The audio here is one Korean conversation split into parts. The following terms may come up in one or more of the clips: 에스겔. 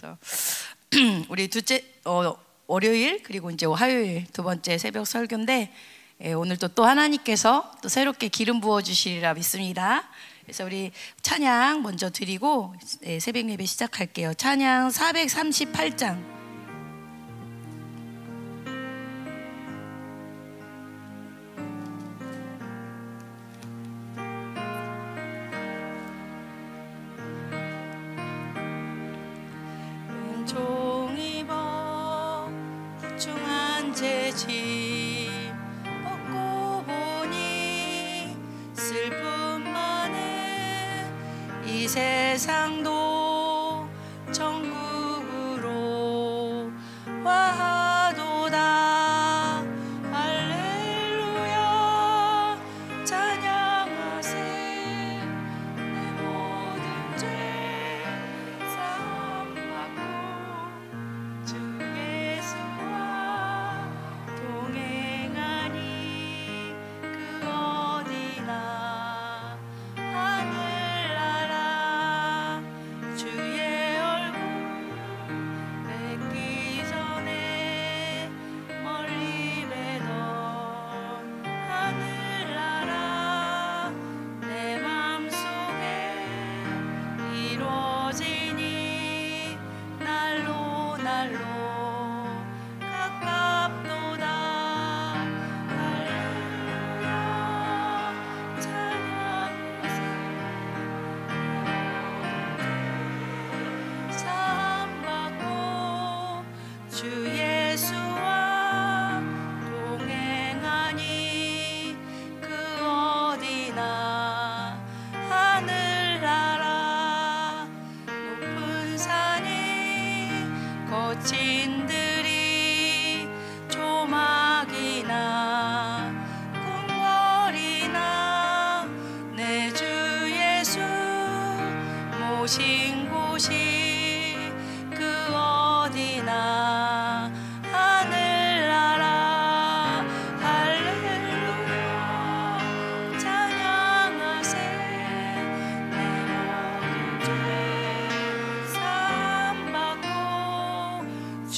그래서 우리 둘째 월요일 그리고 이제 화요일 두 번째 새벽 설교인데 오늘 또 하나님께서 또 새롭게 기름 부어 주시리라 믿습니다. 그래서 우리 찬양 먼저 드리고 새벽 예배 시작할게요. 찬양 438장. 세상도 천국으로 와하도다. 할렐루야 찬양하세. 내 모든 죄 사함받고 주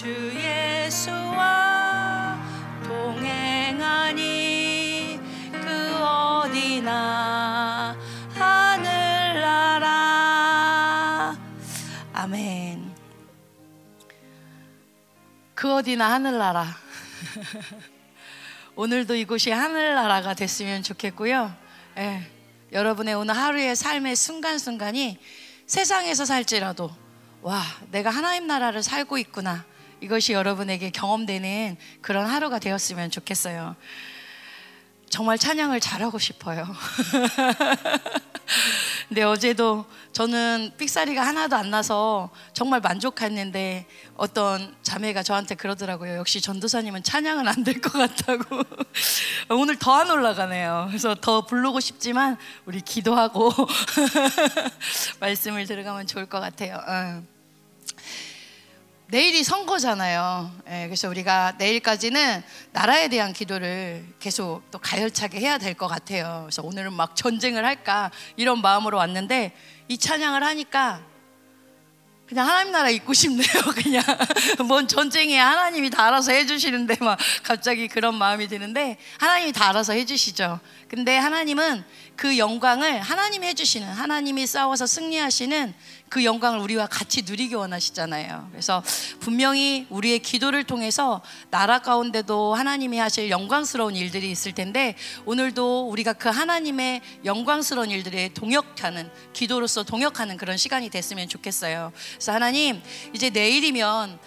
예수와 동행하니 그 어디나 하늘 그 어디나 하늘나라. 오늘도 이곳이 하늘나라가 됐으면 좋겠고요. 예, 여러분의 오늘 하루의 삶의 순간순간이 세상에서 살지라도 와 내가 하나님 나라를 살고 있구나, 이것이 여러분에게 경험되는 그런 하루가 되었으면 좋겠어요. 정말 찬양을 잘하고 싶어요. 근데 어제도 저는 삑사리가 하나도 안 나서 정말 만족했는데 어떤 자매가 저한테 그러더라고요. 역시 전도사님은 찬양은 안 될 것 같다고. 오늘 더 안 올라가네요. 그래서 더 부르고 싶지만 우리 기도하고 말씀을 들어가면 좋을 것 같아요. 내일이 선거잖아요. 그래서 우리가 내일까지는 나라에 대한 기도를 계속 또 가열차게 해야 될 것 같아요. 그래서 오늘은 막 전쟁을 할까 이런 마음으로 왔는데 이 찬양을 하니까 그냥 하나님 나라 있고 싶네요. 그냥 뭔 전쟁이야, 하나님이 다 알아서 해주시는데 막 갑자기 그런 마음이 드는데 하나님이 다 알아서 해주시죠. 근데 하나님은 그 영광을 하나님이 해주시는, 하나님이 싸워서 승리하시는 그 영광을 우리와 같이 누리기 원하시잖아요. 그래서 분명히 우리의 기도를 통해서 나라 가운데도 하나님이 하실 영광스러운 일들이 있을 텐데 오늘도 우리가 그 하나님의 영광스러운 일들에 동역하는, 기도로서 동역하는 그런 시간이 됐으면 좋겠어요. 그래서 하나님 이제 내일이면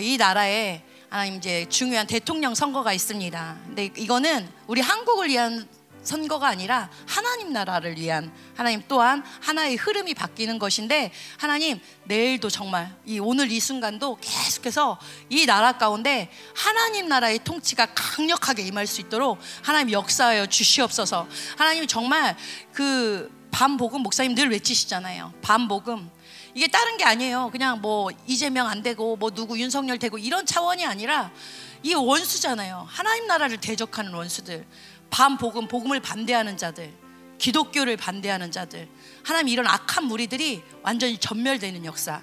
이 나라에 하나님 이제 중요한 대통령 선거가 있습니다. 근데 이거는 우리 한국을 위한 선거가 아니라 하나님 나라를 위한, 하나님 또한 하나의 흐름이 바뀌는 것인데 하나님 내일도 정말 이 오늘 이 순간도 계속해서 이 나라 가운데 하나님 나라의 통치가 강력하게 임할 수 있도록 하나님 역사하여 주시옵소서. 하나님 정말 그 반복음 목사님 늘 외치시잖아요. 반복음 이게 다른 게 아니에요. 그냥 뭐 이재명 안 되고 뭐 누구 윤석열 되고 이런 차원이 아니라 이 원수잖아요. 하나님 나라를 대적하는 원수들, 반복음, 복음을 반대하는 자들, 기독교를 반대하는 자들, 하나님 이런 악한 무리들이 완전히 전멸되는 역사.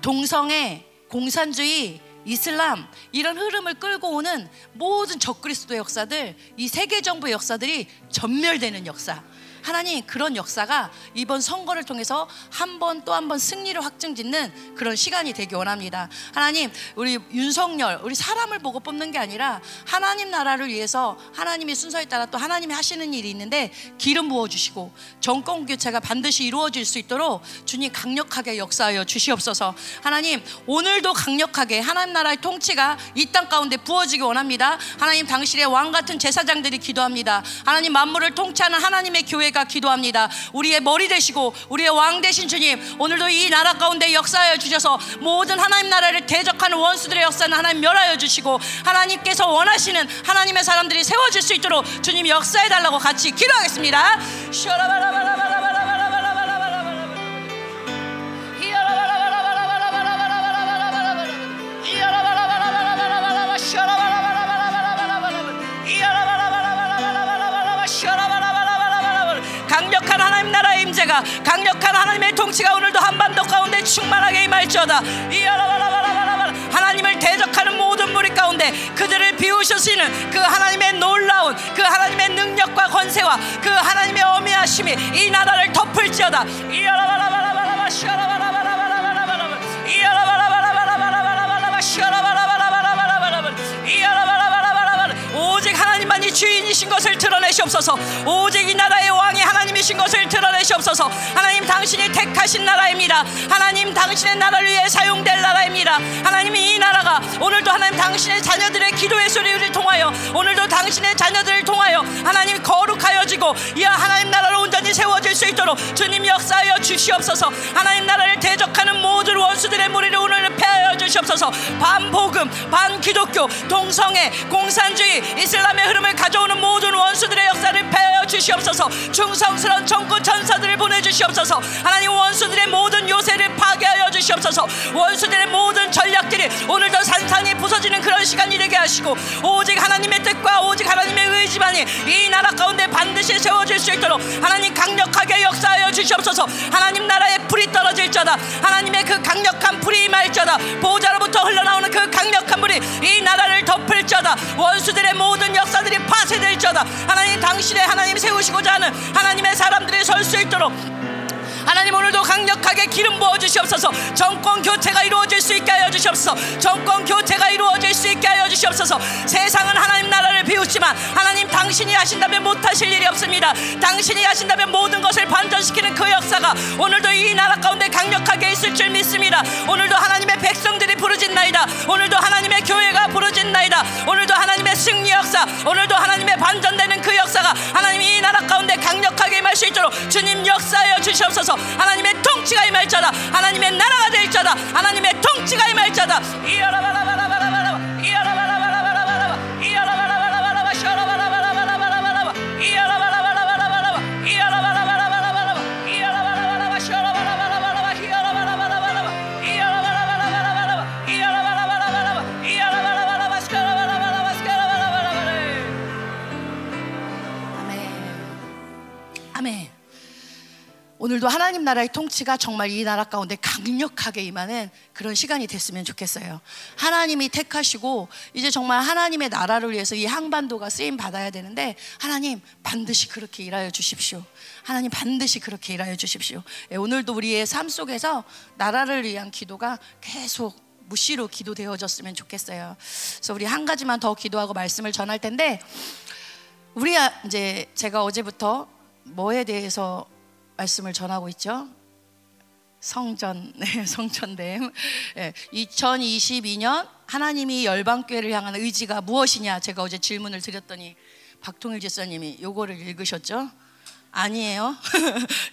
동성애, 공산주의, 이슬람 이런 흐름을 끌고 오는 모든 적그리스도의 역사들, 이 세계 정부의 역사들이 전멸되는 역사, 하나님 그런 역사가 이번 선거를 통해서 한 번 또 한 번 승리를 확증짓는 그런 시간이 되기 원합니다. 하나님, 우리 윤석열, 우리 사람을 보고 뽑는 게 아니라 하나님 나라를 위해서 하나님의 순서에 따라 또 하나님이 하시는 일이 있는데, 기름 부어주시고 정권 교체가 반드시 이루어질 수 있도록 주님 강력하게 역사하여 주시옵소서. 하나님, 오늘도 강력하게 하나님 나라의 통치가 이 땅 가운데 부어지기 원합니다. 하나님, 당신의 왕 같은 제사장들이 기도합니다. 하나님, 만물을 통치하는 하나님의 교회가 기도합니다. 우리의 머리 되시고 우리의 왕 되신 주님, 오늘도 이 나라 가운데 역사하여 주셔서 모든 하나님 나라를 대적하는 원수들의 역사는 하나님 멸하여 주시고, 하나님께서 원하시는 하나님의 사람들이 세워질 수 있도록 주님 역사해달라고 같이 기도하겠습니다. 강력한 하나님 나라의 임재가, 강력한 하나님의 통치가 오늘도 한반도 가운데 충만하게 임할지어다. 하나님을 대적하는 모든 무리 가운데 그들을 비우시는 그 하나님의 놀라운, 그 하나님의 능력과 권세와 그 하나님의 어미하심이 이 나라를 덮을지어다. 오직 하나님만이 주인이신 것을 드러내시옵소서. 오직 이 나라의 왕이 하나님이신 것을 드러내시옵소서. 하나님, 당신이 택하신 나라입니다. 하나님, 당신의 나라를 위해 사용될 나라입니다. 하나님, 이 나라가 오늘도 하나님 당신의 자녀들의 기도의 소리를 통하여, 오늘도 당신의 자녀들을 통하여 하나님 거룩하여지고 이 하나님 나라로 온전히 세워질 수 있도록 주님 역사하여 주시옵소서. 하나님 나라를 대적하는 모든 원수들의 무리를 오늘 패하여 주시옵소서. 반복음, 반기독교, 동성애, 공산주의, 이슬람의 흐름을 가져오는 모든 원수들의 역사를 패하여 주시옵소서. 충성스러운 정권 천사들을 보내주시옵소서. 하나님, 원수들의 모든 요새를 파괴하여 주시옵소서. 원수들의 모든 전략들이 오늘도 산산이 부서지는 그런 시간이 되게 하시고, 오직 하나님의 뜻과 오직 하나님의 의지만이 이 나라 가운데 반드시 세워질 수 있도록 하나님 강력하게 역사하여 주시옵소서. 하나님 나라의 불이 떨어질지어다. 하나님의 그 강력한 불이 임할지어다. 보좌로부터 흘러나오는 그 강력한 불이 이 나라를 덮을지어다. 원수들의 모든 역사들이 파쇄될지어다. 하나님, 당신의 하나님 세우시고자 하는 하나님의 사람들이 설 수 있도록 하나님 오늘도 강력하게 기름 부어주시옵소서. 정권교체가 이루어질 수 있게 하여 주시옵소서. 정권교체가 이루어질 수 있게 하여 주시옵소서. 세상은 하나님 나라를 비웃지만 하나님 당신이 하신다면 못하실 일이 없습니다. 당신이 하신다면 모든 것을 반전시키는 그 역사가 오늘도 이 나라 가운데 강력하게 있을 줄 믿습니다. 오늘도 하나님의 백성들이 부르짖나이다. 오늘도 하나님의 교회가 부르짖나이다. 오늘도 하나님의 승리 역사, 오늘도 하나님의 반전되는 그 역사가 하나님 이 나라 가운데 강력하게 임할 수 있도록 주님 역사하여 주시옵소서. 하나님의 통치가 임할지어다. 하나님의 나라가 될지어다. 하나님의 통치가 임할지어다. 아멘. 오늘도 하나님 나라의 통치가 정말 이 나라 가운데 강력하게 임하는 그런 시간이 됐으면 좋겠어요. 하나님이 택하시고 이제 정말 하나님의 나라를 위해서 이 한반도가 쓰임 받아야 되는데, 하나님 반드시 그렇게 일하여 주십시오. 하나님 반드시 그렇게 일하여 주십시오. 예, 오늘도 우리의 삶 속에서 나라를 위한 기도가 계속 무시로 기도되어졌으면 좋겠어요. 그래서 우리 한 가지만 더 기도하고 말씀을 전할 텐데, 우리 이제 제가 어제부터 뭐에 대해서 말씀을 전하고 있죠? 성전, 네, 성전됨. 네, 2022년 하나님이 열방교회를 향한 의지가 무엇이냐, 제가 어제 질문을 드렸더니 박통일 집사님이 요거를 읽으셨죠? 아니에요.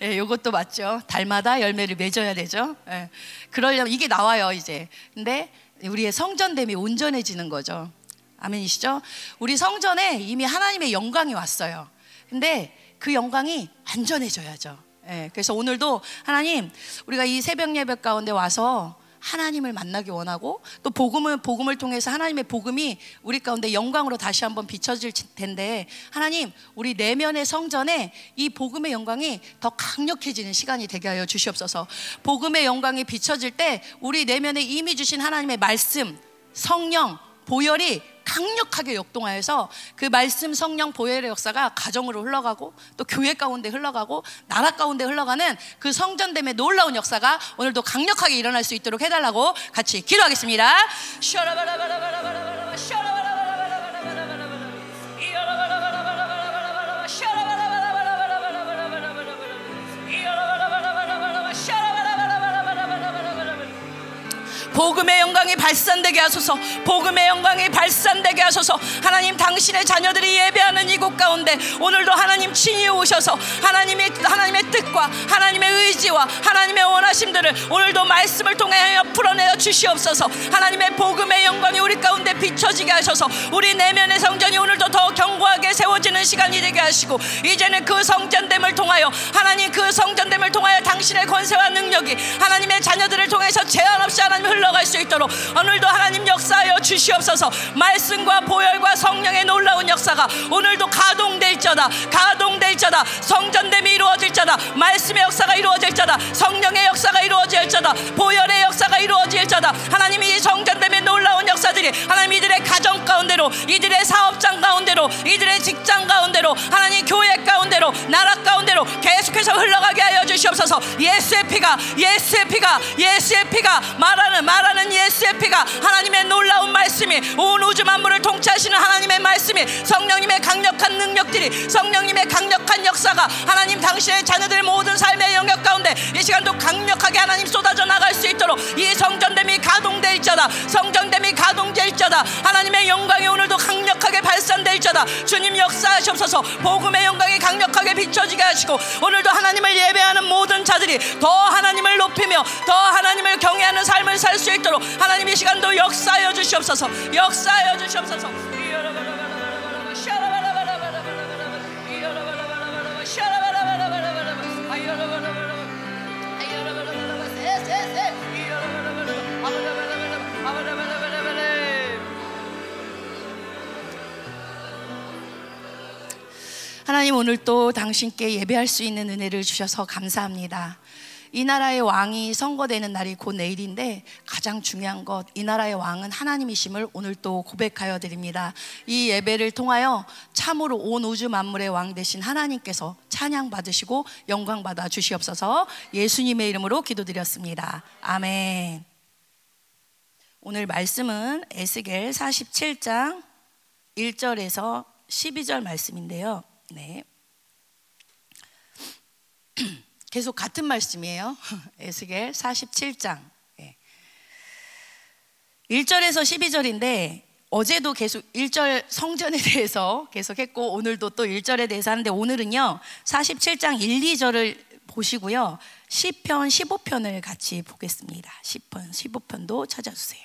예, 요것도 맞죠. 달마다 열매를 맺어야 되죠. 예, 그러려면 이게 나와요 이제. 근데 우리의 성전됨이 온전해지는 거죠. 아멘이시죠? 우리 성전에 이미 하나님의 영광이 왔어요. 근데 그 영광이 안전해져야죠. 예, 그래서 오늘도 하나님, 우리가 이 새벽 예배 가운데 와서 하나님을 만나기 원하고 또 복음을 통해서 하나님의 복음이 우리 가운데 영광으로 다시 한번 비춰질 텐데, 하나님 우리 내면의 성전에 이 복음의 영광이 더 강력해지는 시간이 되게 하여 주시옵소서. 복음의 영광이 비춰질 때 우리 내면에 이미 주신 하나님의 말씀, 성령, 보혈이 강력하게 역동하여서 그 말씀, 성령, 보혈의 역사가 가정으로 흘러가고 또 교회 가운데 흘러가고 나라 가운데 흘러가는 그 성전됨의 놀라운 역사가 오늘도 강력하게 일어날 수 있도록 해달라고 같이 기도하겠습니다. 복음의 영광이 발산되게 하소서. 복음의 영광이 발산되게 하소서. 하나님, 당신의 자녀들이 예배하는 이곳 가운데 오늘도 하나님 친히 오셔서 하나님의 뜻과 하나님의 의지와 하나님의 원하심들을 오늘도 말씀을 통해 풀어내어 주시옵소서. 하나님의 복음의 영광이 우리 가운데 비춰지게 하셔서 우리 내면의 성전이 오늘도 더 견고하게 세워지는 시간이 되게 하시고, 이제는 그 성전됨을 통하여 하나님, 그 성전됨을 통하여 당신의 권세와 능력이 하나님의 자녀들을 통해서 제한 없이 하나님 흘러 갈 수 있도록 오늘도 하나님 역사하여 주시옵소서. 말씀과 보혈과 성령의 놀라운 역사가 오늘도 가동될지어다. 성전됨이 이루어질지어다. 말씀의 역사가 이루어질지어다. 성령의 역사가 이루어질지어다. 보혈의 역사가 이루어질지어다. 하나님이 이 성전됨의 놀라운 역사들이 하나님 이들의 가정 가운데로, 이들의 사업장 가운데로, 이들의 직장 가운데로, 하나님 교회 가운데로, 나라 가운데로 계속해서 흘러가게 하여 주시옵소서. 예수의 피가 말하는 예수의 피가, 하나님의 놀라운 말씀이, 온 우주 만물을 통치하시는 하나님의 말씀이, 성령님의 강력한 능력들이, 성령님의 강력한 역사가 하나님 당신의 자녀들 모든 삶의 영역 가운데 이 시간도 강력하게 하나님 쏟아져 나갈 수 있도록 이 성전됨이 가동될지어다. 성전됨이 가동될지어다. 하나님의 영광이 오늘도 강력하게 발산될지어다. 주님 역사하시옵소서. 복음의 영광이 강력하게 비춰지게 하시고 오늘도 하나님을 예배하는 모든 자들이 더 하나님을 높이며 더 하나님을 경외하는 삶을 살 수 있도록 하나님 이 시간도 역사하여 주시옵소서. 역사하여 주시옵소서. 하나님, 오늘 또 당신께 예배할 수 있는 은혜를 주셔서 감사합니다. 이 나라의 왕이 선거되는 날이 곧 내일인데, 가장 중요한 것, 이 나라의 왕은 하나님이심을 오늘 또 고백하여 드립니다. 이 예배를 통하여 참으로 온 우주 만물의 왕 되신 하나님께서 찬양 받으시고 영광 받아 주시옵소서. 예수님의 이름으로 기도드렸습니다. 아멘. 오늘 말씀은 에스겔 47장 1절에서 12절 말씀인데요. 네. 계속 같은 말씀이에요. 에스겔 47장 1절에서 12절인데 어제도 계속 1절 성전에 대해서 계속 했고 오늘도 또 1절에 대해서 하는데, 오늘은요 47장 1, 2절을 보시고요 시편 15편을 같이 보겠습니다. 시편 15편도 찾아주세요.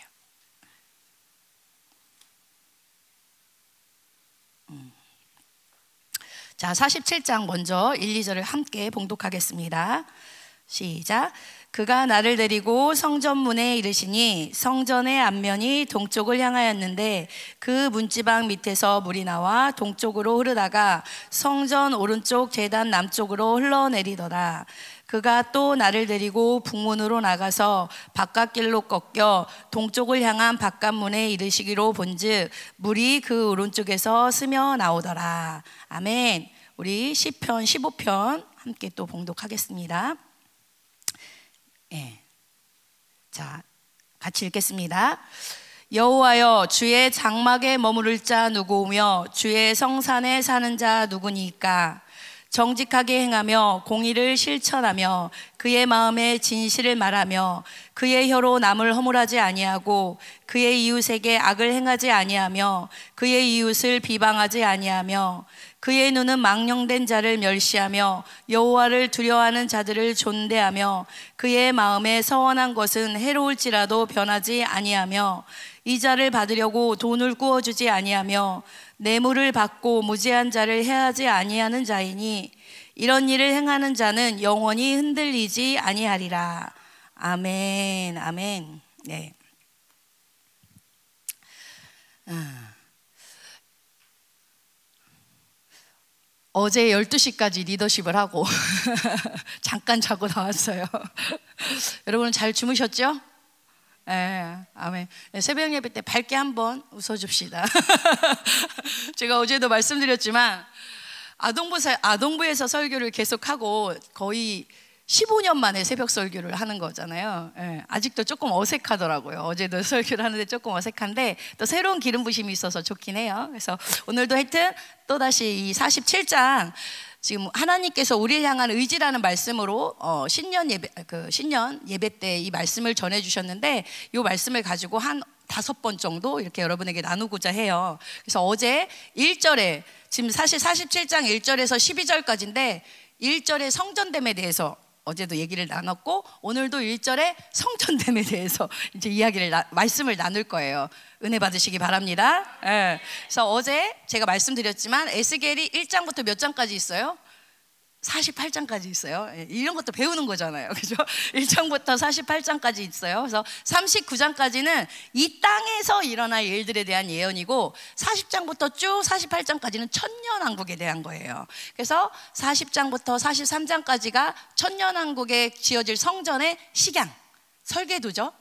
자, 47장 먼저 1, 2절을 함께 봉독하겠습니다. 시작. 그가 나를 데리고 성전문에 이르시니 성전의 앞면이 동쪽을 향하였는데 그 문지방 밑에서 물이 나와 동쪽으로 흐르다가 성전 오른쪽 제단 남쪽으로 흘러내리더라. 그가 또 나를 데리고 북문으로 나가서 바깥길로 꺾여 동쪽을 향한 바깥문에 이르시기로 본즉 물이 그 오른쪽에서 스며 나오더라. 아멘. 우리 시편 15편 함께 또 봉독하겠습니다. 예. 자, 같이 읽겠습니다. 여호와여, 주의 장막에 머무를 자 누구오며 주의 성산에 사는 자 누구니까? 정직하게 행하며 공의를 실천하며 그의 마음에 진실을 말하며 그의 혀로 남을 허물하지 아니하고 그의 이웃에게 악을 행하지 아니하며 그의 이웃을 비방하지 아니하며 그의 눈은 망령된 자를 멸시하며 여호와를 두려워하는 자들을 존대하며 그의 마음에 서원한 것은 해로울지라도 변하지 아니하며 이자를 받으려고 돈을 구워주지 아니하며 뇌물을 받고 무지한 자를 해하지 아니하는 자이니 이런 일을 행하는 자는 영원히 흔들리지 아니하리라. 아멘. 아멘. 네. 어제 12시까지 리더십을 하고 잠깐 자고 나왔어요. 여러분은 잘 주무셨죠? 네, 아멘. 네, 새벽 예배 때 밝게 한번 웃어줍시다. 제가 어제도 말씀드렸지만 아동부에서 설교를 계속하고 거의 15년 만에 새벽 설교를 하는 거잖아요. 예, 아직도 조금 어색하더라고요. 어제도 설교를 하는데 조금 어색한데 또 새로운 기름 부심이 있어서 좋긴 해요. 그래서 오늘도 하여튼 또다시 이 47장 지금 하나님께서 우리를 향한 의지라는 말씀으로 신년 예배 때 이 말씀을 전해주셨는데 이 말씀을 가지고 한 5번 정도 이렇게 여러분에게 나누고자 해요. 그래서 어제 1절에 지금 사실 47장 1절에서 12절까지인데 1절의 성전됨에 대해서 어제도 얘기를 나눴고 오늘도 1절의 성전됨에 대해서 이제 말씀을 나눌 거예요. 은혜 받으시기 바랍니다. 예. 그래서 어제 제가 말씀드렸지만 에스겔이 1장부터 몇 장까지 있어요? 48장까지 있어요. 예. 이런 것도 배우는 거잖아요. 그죠? 1장부터 48장까지 있어요. 그래서 39장까지는 이 땅에서 일어날 일들에 대한 예언이고 40장부터 쭉 48장까지는 천년왕국에 대한 거예요. 그래서 40장부터 43장까지가 천년왕국에 지어질 성전의 식양, 설계도죠.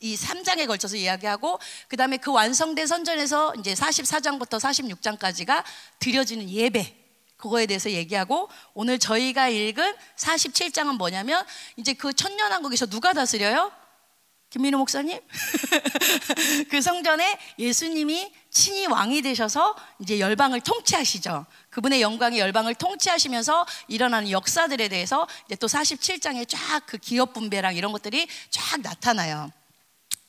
이 3장에 걸쳐서 이야기하고 그 다음에 그 완성된 성전에서 이제 44장부터 46장까지가 드려지는 예배, 그거에 대해서 얘기하고 오늘 저희가 읽은 47장은 뭐냐면 이제 그 천년왕국에서 누가 다스려요? 김민우 목사님? 그 성전에 예수님이 친히 왕이 되셔서 이제 열방을 통치하시죠. 그분의 영광이 열방을 통치하시면서 일어나는 역사들에 대해서 이제 또 47장에 쫙 그 기업 분배랑 이런 것들이 쫙 나타나요.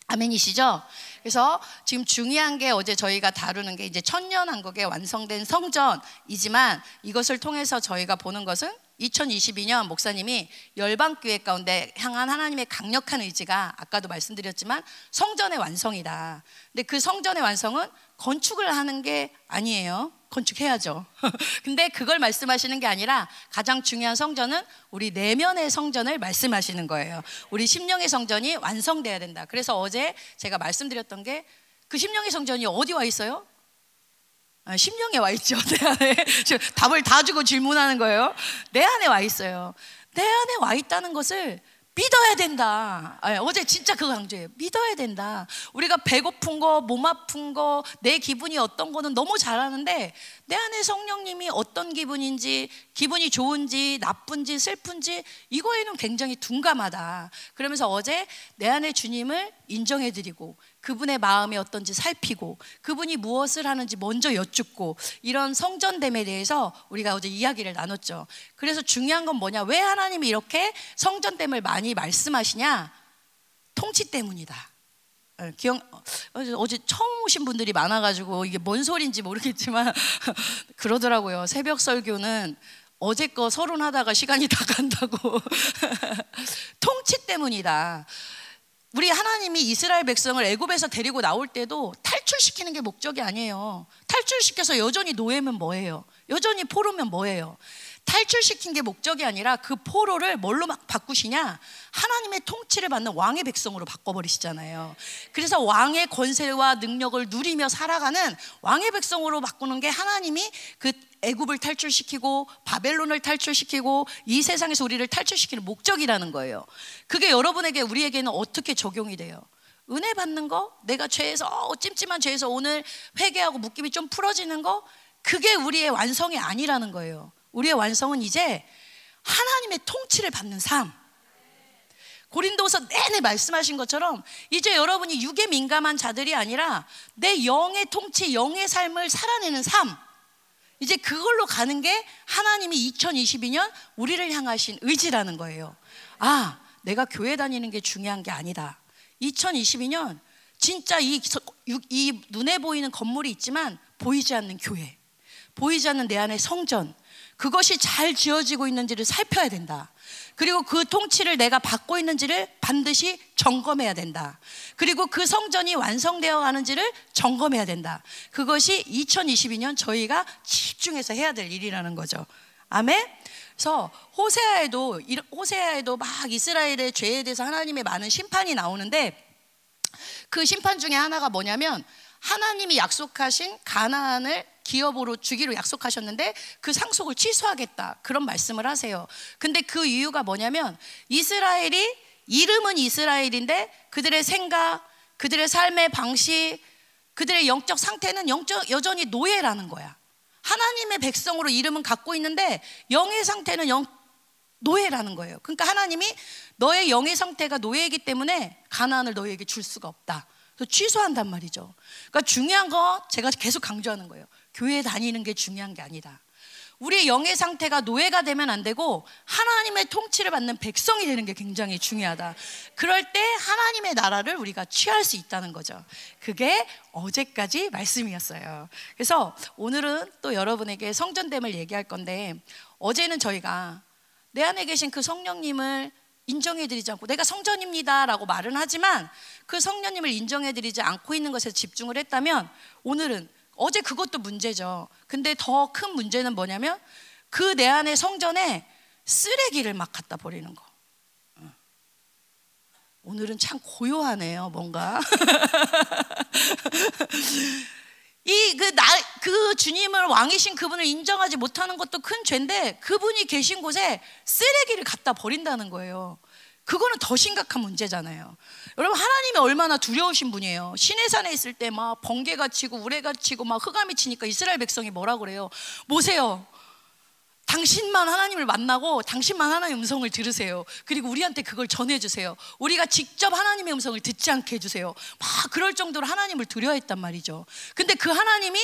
아멘이시죠? 그래서 지금 중요한 게 어제 저희가 다루는 게 이제 천년왕국의 완성된 성전이지만 이것을 통해서 저희가 보는 것은 2022년 목사님이 열방교회 가운데 향한 하나님의 강력한 의지가 아까도 말씀드렸지만 성전의 완성이다. 근데 그 성전의 완성은 건축을 하는 게 아니에요. 건축해야죠. 근데 그걸 말씀하시는 게 아니라 가장 중요한 성전은 우리 내면의 성전을 말씀하시는 거예요. 우리 심령의 성전이 완성돼야 된다. 그래서 어제 제가 말씀드렸던 게 그 심령의 성전이 어디 와 있어요? 심령에 와 있죠. 내 안에. 답을 다 주고 질문하는 거예요. 내 안에 와 있어요. 내 안에 와 있다는 것을 믿어야 된다. 아니, 어제 진짜 그거 강조해요. 믿어야 된다. 우리가 배고픈 거, 몸 아픈 거, 내 기분이 어떤 거는 너무 잘 아는데 내 안에 성령님이 어떤 기분인지, 기분이 좋은지, 나쁜지, 슬픈지 이거에는 굉장히 둔감하다. 그러면서 어제 내 안에 주님을 인정해드리고 그분의 마음이 어떤지 살피고 그분이 무엇을 하는지 먼저 여쭙고 이런 성전됨에 대해서 우리가 어제 이야기를 나눴죠. 그래서 중요한 건 뭐냐? 왜 하나님이 이렇게 성전됨을 많이 말씀하시냐? 통치 때문이다. 어제 처음 오신 분들이 많아가지고 이게 뭔 소린지 모르겠지만 그러더라고요. 새벽 설교는 어제 거 서론하다가 시간이 다 간다고. 통치 때문이다. 우리 하나님이 이스라엘 백성을 애굽에서 데리고 나올 때도 탈출시키는 게 목적이 아니에요. 탈출시켜서 여전히 노예면 뭐예요? 여전히 포로면 뭐예요? 탈출시킨 게 목적이 아니라 그 포로를 뭘로 막 바꾸시냐? 하나님의 통치를 받는 왕의 백성으로 바꿔버리시잖아요. 그래서 왕의 권세와 능력을 누리며 살아가는 왕의 백성으로 바꾸는 게 하나님이 그 애굽을 탈출시키고 바벨론을 탈출시키고 이 세상에서 우리를 탈출시키는 목적이라는 거예요. 그게 여러분에게 우리에게는 어떻게 적용이 돼요? 은혜 받는 거? 내가 찜찜한 죄에서 오늘 회개하고 묶임이 좀 풀어지는 거? 그게 우리의 완성이 아니라는 거예요. 우리의 완성은 이제 하나님의 통치를 받는 삶. 고린도서 내내 말씀하신 것처럼 이제 여러분이 육에 민감한 자들이 아니라 내 영의 통치, 영의 삶을 살아내는 삶, 이제 그걸로 가는 게 하나님이 2022년 우리를 향하신 의지라는 거예요. 아, 내가 교회 다니는 게 중요한 게 아니다. 2022년 진짜 이 눈에 보이는 건물이 있지만 보이지 않는 교회, 보이지 않는 내 안의 성전, 그것이 잘 지어지고 있는지를 살펴야 된다. 그리고 그 통치를 내가 받고 있는지를 반드시 점검해야 된다. 그리고 그 성전이 완성되어 가는지를 점검해야 된다. 그것이 2022년 저희가 집중해서 해야 될 일이라는 거죠. 아멘? 그래서 호세아에도 막 이스라엘의 죄에 대해서 하나님의 많은 심판이 나오는데 그 심판 중에 하나가 뭐냐면 하나님이 약속하신 가나안을 기업으로 주기로 약속하셨는데 그 상속을 취소하겠다 그런 말씀을 하세요. 근데 그 이유가 뭐냐면 이스라엘이 이름은 이스라엘인데 그들의 생각, 그들의 삶의 방식, 그들의 영적 상태는 여전히 노예라는 거야. 하나님의 백성으로 이름은 갖고 있는데 영의 상태는 노예라는 거예요. 그러니까 하나님이 너의 영의 상태가 노예이기 때문에 가나안을 너희에게 줄 수가 없다. 그래서 취소한단 말이죠. 그러니까 중요한 거 제가 계속 강조하는 거예요. 교회 다니는 게 중요한 게 아니다. 우리의 영의 상태가 노예가 되면 안 되고 하나님의 통치를 받는 백성이 되는 게 굉장히 중요하다. 그럴 때 하나님의 나라를 우리가 취할 수 있다는 거죠. 그게 어제까지 말씀이었어요. 그래서 오늘은 또 여러분에게 성전됨을 얘기할 건데, 어제는 저희가 내 안에 계신 그 성령님을 인정해드리지 않고 내가 성전입니다 라고 말은 하지만 그 성령님을 인정해드리지 않고 있는 것에 집중을 했다면, 오늘은 어제 그것도 문제죠. 근데 더 큰 문제는 뭐냐면 그 내 안의 성전에 쓰레기를 막 갖다 버리는 거. 오늘은 참 고요하네요, 뭔가. 그 주님을 왕이신 그분을 인정하지 못하는 것도 큰 죄인데 그분이 계신 곳에 쓰레기를 갖다 버린다는 거예요. 그거는 더 심각한 문제잖아요. 여러분, 하나님이 얼마나 두려우신 분이에요. 시내산에 있을 때 막 번개가 치고 우레가 치고 막 흑암이 치니까 이스라엘 백성이 뭐라 그래요? 모세요, 당신만 하나님을 만나고 당신만 하나님의 음성을 들으세요. 그리고 우리한테 그걸 전해주세요. 우리가 직접 하나님의 음성을 듣지 않게 해주세요. 막 그럴 정도로 하나님을 두려워했단 말이죠. 근데 그 하나님이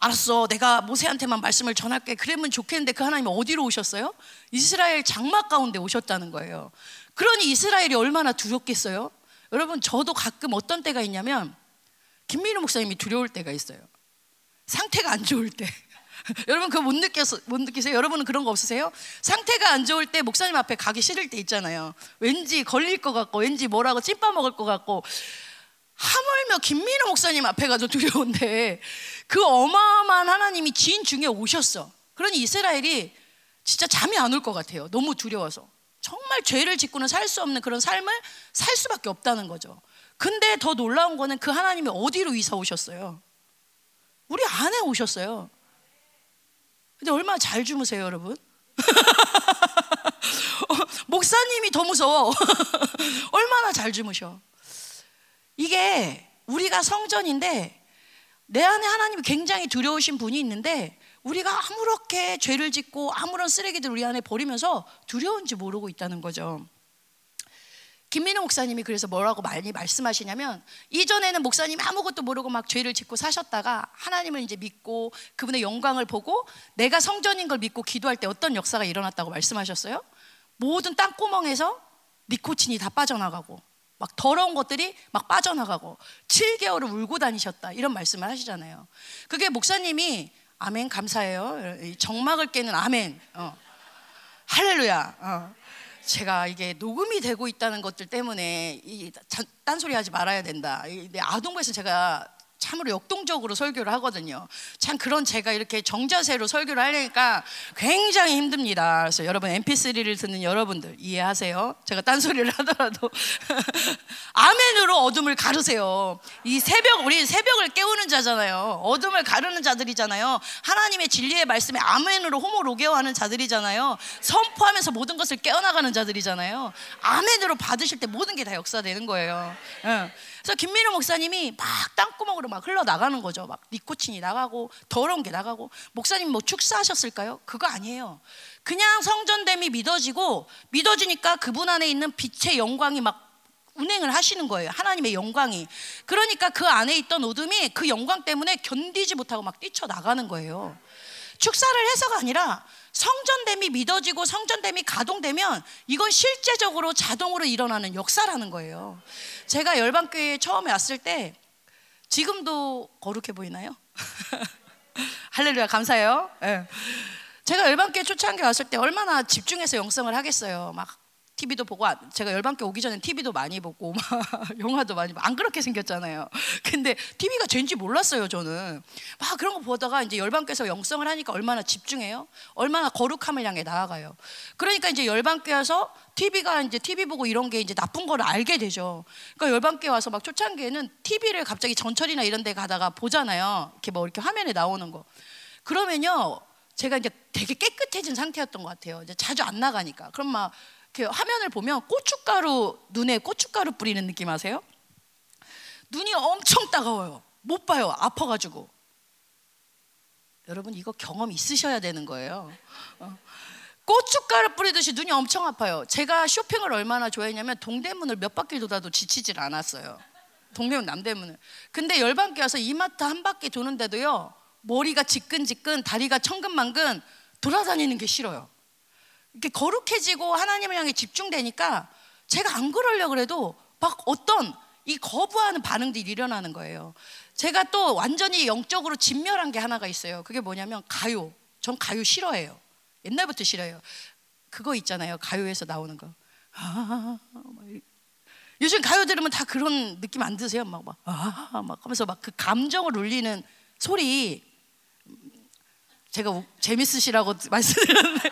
알았어, 내가 모세한테만 말씀을 전할게 그러면 좋겠는데, 그 하나님이 어디로 오셨어요? 이스라엘 장막 가운데 오셨다는 거예요. 그러니 이스라엘이 얼마나 두렵겠어요? 여러분, 저도 가끔 어떤 때가 있냐면 김민우 목사님이 두려울 때가 있어요. 상태가 안 좋을 때. 여러분 그거 못 느끼세요? 여러분은 그런 거 없으세요? 상태가 안 좋을 때 목사님 앞에 가기 싫을 때 있잖아요. 왠지 걸릴 것 같고 왠지 뭐라고 찐빠먹을 것 같고, 하물며 김민우 목사님 앞에 가도 두려운데 그 어마어마한 하나님이 진 중에 오셨어. 그러니 이스라엘이 진짜 잠이 안 올 것 같아요. 너무 두려워서 정말 죄를 짓고는 살 수 없는 그런 삶을 살 수밖에 없다는 거죠. 근데 더 놀라운 거는 그 하나님이 어디로 이사 오셨어요? 우리 안에 오셨어요. 근데 얼마나 잘 주무세요, 여러분? 목사님이 더 무서워. 얼마나 잘 주무셔. 이게 우리가 성전인데 내 안에 하나님이 굉장히 두려우신 분이 있는데 우리가 아무렇게 죄를 짓고 아무런 쓰레기들 우리 안에 버리면서 두려운지 모르고 있다는 거죠. 김민호 목사님이 그래서 뭐라고 많이 말씀하시냐면, 이전에는 목사님이 아무것도 모르고 막 죄를 짓고 사셨다가 하나님을 이제 믿고 그분의 영광을 보고 내가 성전인 걸 믿고 기도할 때 어떤 역사가 일어났다고 말씀하셨어요? 모든 땅구멍에서 니코틴이 다 빠져나가고 막 더러운 것들이 막 빠져나가고 7개월을 울고 다니셨다 이런 말씀을 하시잖아요. 그게 목사님이 아멘 감사해요, 정막을 깨는 아멘, 할렐루야, 제가 이게 녹음이 되고 있다는 것들 때문에 딴소리 하지 말아야 된다. 아동부에서 제가 참으로 역동적으로 설교를 하거든요. 참 그런 제가 이렇게 정자세로 설교를 하려니까 굉장히 힘듭니다. 그래서 여러분, mp3를 듣는 여러분들 이해하세요. 제가 딴소리를 하더라도 아멘으로 어둠을 가르세요. 이 새벽, 우리 새벽을 깨우는 자잖아요. 어둠을 가르는 자들이잖아요. 하나님의 진리의 말씀에 아멘으로 호모로게오하는 자들이잖아요. 선포하면서 모든 것을 깨어나가는 자들이잖아요. 아멘으로 받으실 때 모든 게 다 역사되는 거예요. 그래서 김민호 목사님이 막 땅구멍으로 막 흘러나가는 거죠. 막 니코틴이 나가고 더러운 게 나가고. 목사님 뭐 축사하셨을까요? 그거 아니에요. 그냥 성전됨이 믿어지고, 믿어지니까 그분 안에 있는 빛의 영광이 막 운행을 하시는 거예요. 하나님의 영광이. 그러니까 그 안에 있던 어둠이 그 영광 때문에 견디지 못하고 막 뛰쳐나가는 거예요. 축사를 해서가 아니라 성전됨이 믿어지고 성전됨이 가동되면 이건 실제적으로 자동으로 일어나는 역사라는 거예요. 제가 열방교회에 처음에 왔을 때, 지금도 거룩해 보이나요? 할렐루야, 감사해요. 네. 제가 열방교회 초창기에 왔을 때 얼마나 집중해서 영성을 하겠어요. 막 TV도 보고, 제가 열반께 오기 전에 TV도 많이 보고 막 영화도 많이 보고, 안 그렇게 생겼잖아요. 근데 TV가 죄인지 몰랐어요. 저는 막 그런 거 보다가 이제 열반께서 영성을 하니까 얼마나 집중해요? 얼마나 거룩함을 향해 나아가요? 그러니까 이제 열반께서 TV가 이제 TV 보고 이런 게 이제 나쁜 거를 알게 되죠. 그러니까 열반께 와서 막 초창기에는 TV를 갑자기 전철이나 이런 데 가다가 보잖아요. 이렇게 뭐 이렇게 화면에 나오는 거. 그러면요, 제가 이제 되게 깨끗해진 상태였던 것 같아요. 이제 자주 안 나가니까. 그럼 막 이렇게 화면을 보면 고춧가루, 눈에 고춧가루 뿌리는 느낌 아세요? 눈이 엄청 따가워요. 못 봐요. 아파가지고. 여러분 이거 경험 있으셔야 되는 거예요. 고춧가루 뿌리듯이 눈이 엄청 아파요. 제가 쇼핑을 얼마나 좋아했냐면 동대문을 몇 바퀴 돌아도 지치질 않았어요. 동대문, 남대문을. 근데 열반께 와서 이마트 한 바퀴 도는데도요, 머리가 지끈지끈, 다리가 천근만근, 돌아다니는 게 싫어요. 이렇게 거룩해지고 하나님을 향해 집중되니까 제가 안 그러려고 해도 막 어떤 이 거부하는 반응들이 일어나는 거예요. 제가 또 완전히 영적으로 진멸한 게 하나가 있어요. 그게 뭐냐면 가요. 전 가요 싫어해요. 옛날부터 싫어해요. 그거 있잖아요, 가요에서 나오는 거. 요즘 가요 들으면 다 그런 느낌 안 드세요? 막 하면서 막 그 감정을 울리는 소리. 제가 재밌으시라고 말씀드렸는데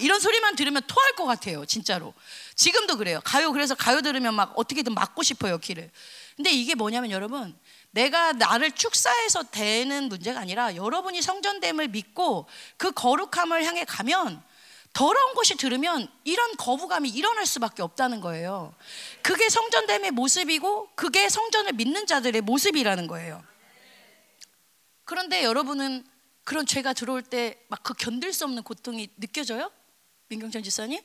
이런 소리만 들으면 토할 것 같아요. 진짜로 지금도 그래요. 가요. 그래서 가요 들으면 막 어떻게든 막고 싶어요, 귀를. 근데 이게 뭐냐면 여러분, 내가 나를 축사해서 되는 문제가 아니라 여러분이 성전됨을 믿고 그 거룩함을 향해 가면 더러운 것이 들으면 이런 거부감이 일어날 수밖에 없다는 거예요. 그게 성전됨의 모습이고 그게 성전을 믿는 자들의 모습이라는 거예요. 그런데 여러분은 그런 죄가 들어올 때 막 그 견딜 수 없는 고통이 느껴져요? 민경천 지사님?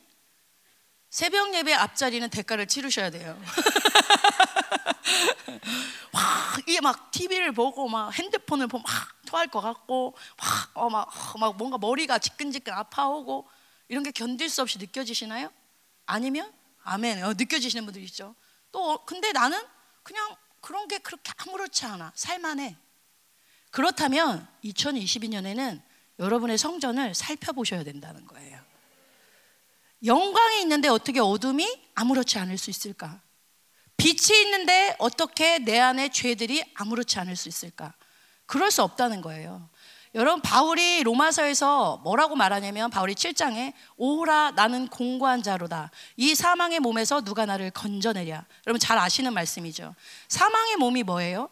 새벽 예배 앞자리는 대가를 치르셔야 돼요. 막 TV를 보고 막 핸드폰을 보고 막 토할 것 같고 막 뭔가 머리가 지끈지끈 아파오고, 이런 게 견딜 수 없이 느껴지시나요? 아니면 아멘, 느껴지시는 분들 있죠. 또 근데 나는 그냥 그런 게 그렇게 아무렇지 않아, 살만해. 그렇다면 2022년에는 여러분의 성전을 살펴보셔야 된다는 거예요. 영광이 있는데 어떻게 어둠이 아무렇지 않을 수 있을까? 빛이 있는데 어떻게 내 안의 죄들이 아무렇지 않을 수 있을까? 그럴 수 없다는 거예요. 여러분, 바울이 로마서에서 뭐라고 말하냐면, 바울이 7장에 오호라 나는 공고한 자로다, 이 사망의 몸에서 누가 나를 건져내랴. 여러분 잘 아시는 말씀이죠. 사망의 몸이 뭐예요?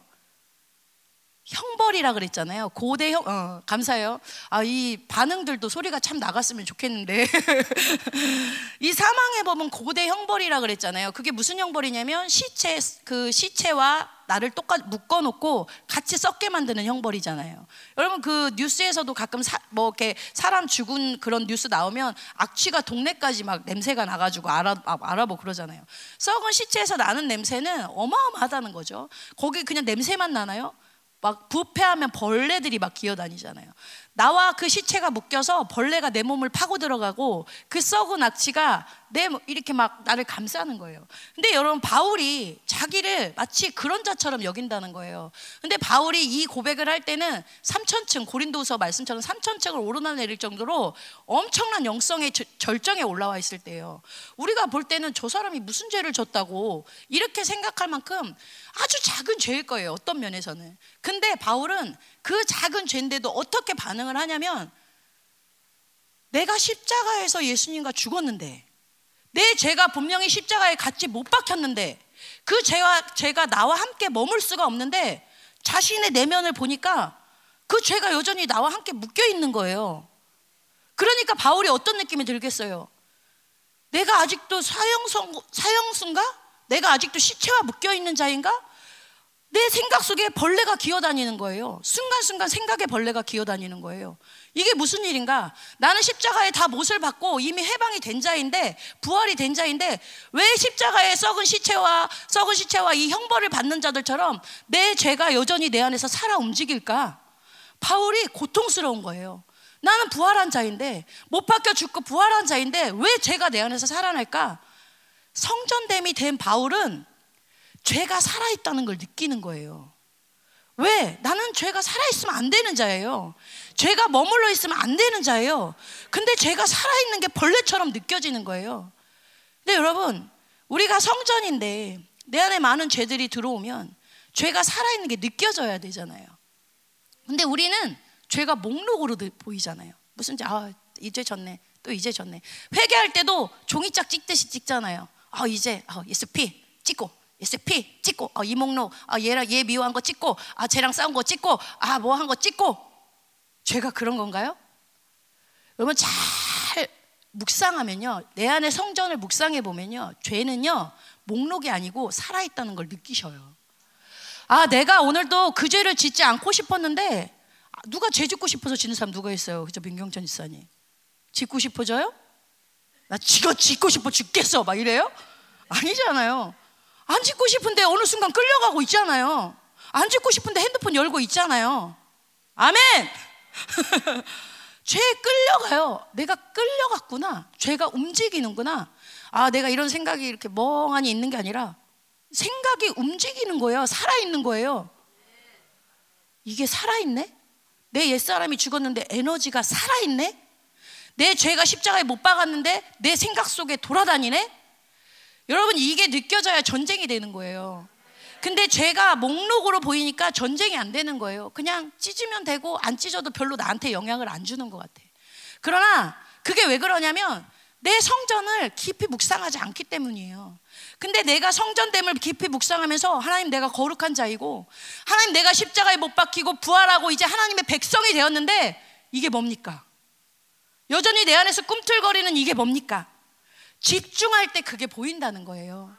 형벌이라 그랬잖아요. 고대형, 감사해요. 이 반응들도 소리가 참 나갔으면 좋겠는데. 이 사망의 법은 고대 형벌이라 그랬잖아요. 그게 무슨 형벌이냐면 시체와 나를 똑같이 묶어놓고 같이 썩게 만드는 형벌이잖아요. 여러분 그 뉴스에서도 가끔 이렇게 사람 죽은 그런 뉴스 나오면 악취가 동네까지 막 냄새가 나가지고 알아보고 그러잖아요. 썩은 시체에서 나는 냄새는 어마어마하다는 거죠. 거기 그냥 냄새만 나나요? 막 부패하면 벌레들이 막 기어다니잖아요. 나와 그 시체가 묶여서 벌레가 내 몸을 파고 들어가고 그 썩은 악취가 이렇게 막 나를 감싸는 거예요. 근데 여러분 바울이 자기를 마치 그런 자처럼 여긴다는 거예요. 근데 바울이 이 고백을 할 때는 3,000층, 고린도후서 말씀처럼 3,000층을 오르내릴 정도로 엄청난 영성의 절정에 올라와 있을 때예요. 우리가 볼 때는 저 사람이 무슨 죄를 졌다고 이렇게 생각할 만큼 아주 작은 죄일 거예요, 어떤 면에서는. 근데 바울은 그 작은 죄인데도 어떻게 반응을 하냐면, 내가 십자가에서 예수님과 죽었는데, 내 죄가 분명히 십자가에 같이 못 박혔는데, 그 죄가 나와 함께 머물 수가 없는데, 자신의 내면을 보니까 그 죄가 여전히 나와 함께 묶여 있는 거예요. 그러니까 바울이 어떤 느낌이 들겠어요? 내가 아직도 사형수인가? 내가 아직도 시체와 묶여 있는 자인가? 내 생각 속에 벌레가 기어다니는 거예요. 순간순간 생각에 벌레가 기어다니는 거예요. 이게 무슨 일인가? 나는 십자가에 다 못을 박고 이미 해방이 된 자인데, 부활이 된 자인데, 왜 십자가에 썩은 시체와 이 형벌을 받는 자들처럼 내 죄가 여전히 내 안에서 살아 움직일까? 바울이 고통스러운 거예요. 나는 부활한 자인데, 못 박혀 죽고 부활한 자인데 왜 죄가 내 안에서 살아날까? 성전됨이 된 바울은 죄가 살아있다는 걸 느끼는 거예요. 왜? 나는 죄가 살아있으면 안 되는 자예요. 죄가 머물러 있으면 안 되는 자예요. 근데 죄가 살아있는 게 벌레처럼 느껴지는 거예요. 근데 여러분, 우리가 성전인데 내 안에 많은 죄들이 들어오면 죄가 살아있는 게 느껴져야 되잖아요. 근데 우리는 죄가 목록으로 보이잖아요. 무슨 죄? 아, 이제 졌네. 또 이제 졌네. 회개할 때도 종이짝 찍듯이 찍잖아요. 아, 이제 예스피 찍고, 예스피 찍고, 이 목록, 얘랑 얘 미워한 거 찍고, 쟤랑 싸운 거 찍고, 뭐 한 거 찍고. 죄가 그런 건가요? 여러분, 잘 묵상하면요, 내 안에 성전을 묵상해 보면요, 죄는요 목록이 아니고 살아있다는 걸 느끼셔요. 내가 오늘도 그 죄를 짓지 않고 싶었는데, 누가 죄 짓고 싶어서 짓는 사람 누가 있어요? 그죠? 민경천 집사님 짓고 싶어져요? 나 지금 짓고 싶어 죽겠어 막 이래요? 아니잖아요. 안 짓고 싶은데 어느 순간 끌려가고 있잖아요. 안 짓고 싶은데 핸드폰 열고 있잖아요. 아멘! 죄에 끌려가요. 내가 끌려갔구나. 죄가 움직이는구나. 내가 이런 생각이 이렇게 멍하니 있는 게 아니라 생각이 움직이는 거예요. 살아있는 거예요. 이게 살아있네? 내 옛사람이 죽었는데 에너지가 살아있네? 내 죄가 십자가에 못 박았는데 내 생각 속에 돌아다니네? 여러분, 이게 느껴져야 전쟁이 되는 거예요. 근데 죄가 목록으로 보이니까 전쟁이 안 되는 거예요. 그냥 찢으면 되고 안 찢어도 별로 나한테 영향을 안 주는 것 같아. 그러나 그게 왜 그러냐면 내 성전을 깊이 묵상하지 않기 때문이에요. 근데 내가 성전됨을 깊이 묵상하면서, 하나님 내가 거룩한 자이고, 하나님 내가 십자가에 못 박히고 부활하고 이제 하나님의 백성이 되었는데, 이게 뭡니까? 여전히 내 안에서 꿈틀거리는 이게 뭡니까? 집중할 때 그게 보인다는 거예요.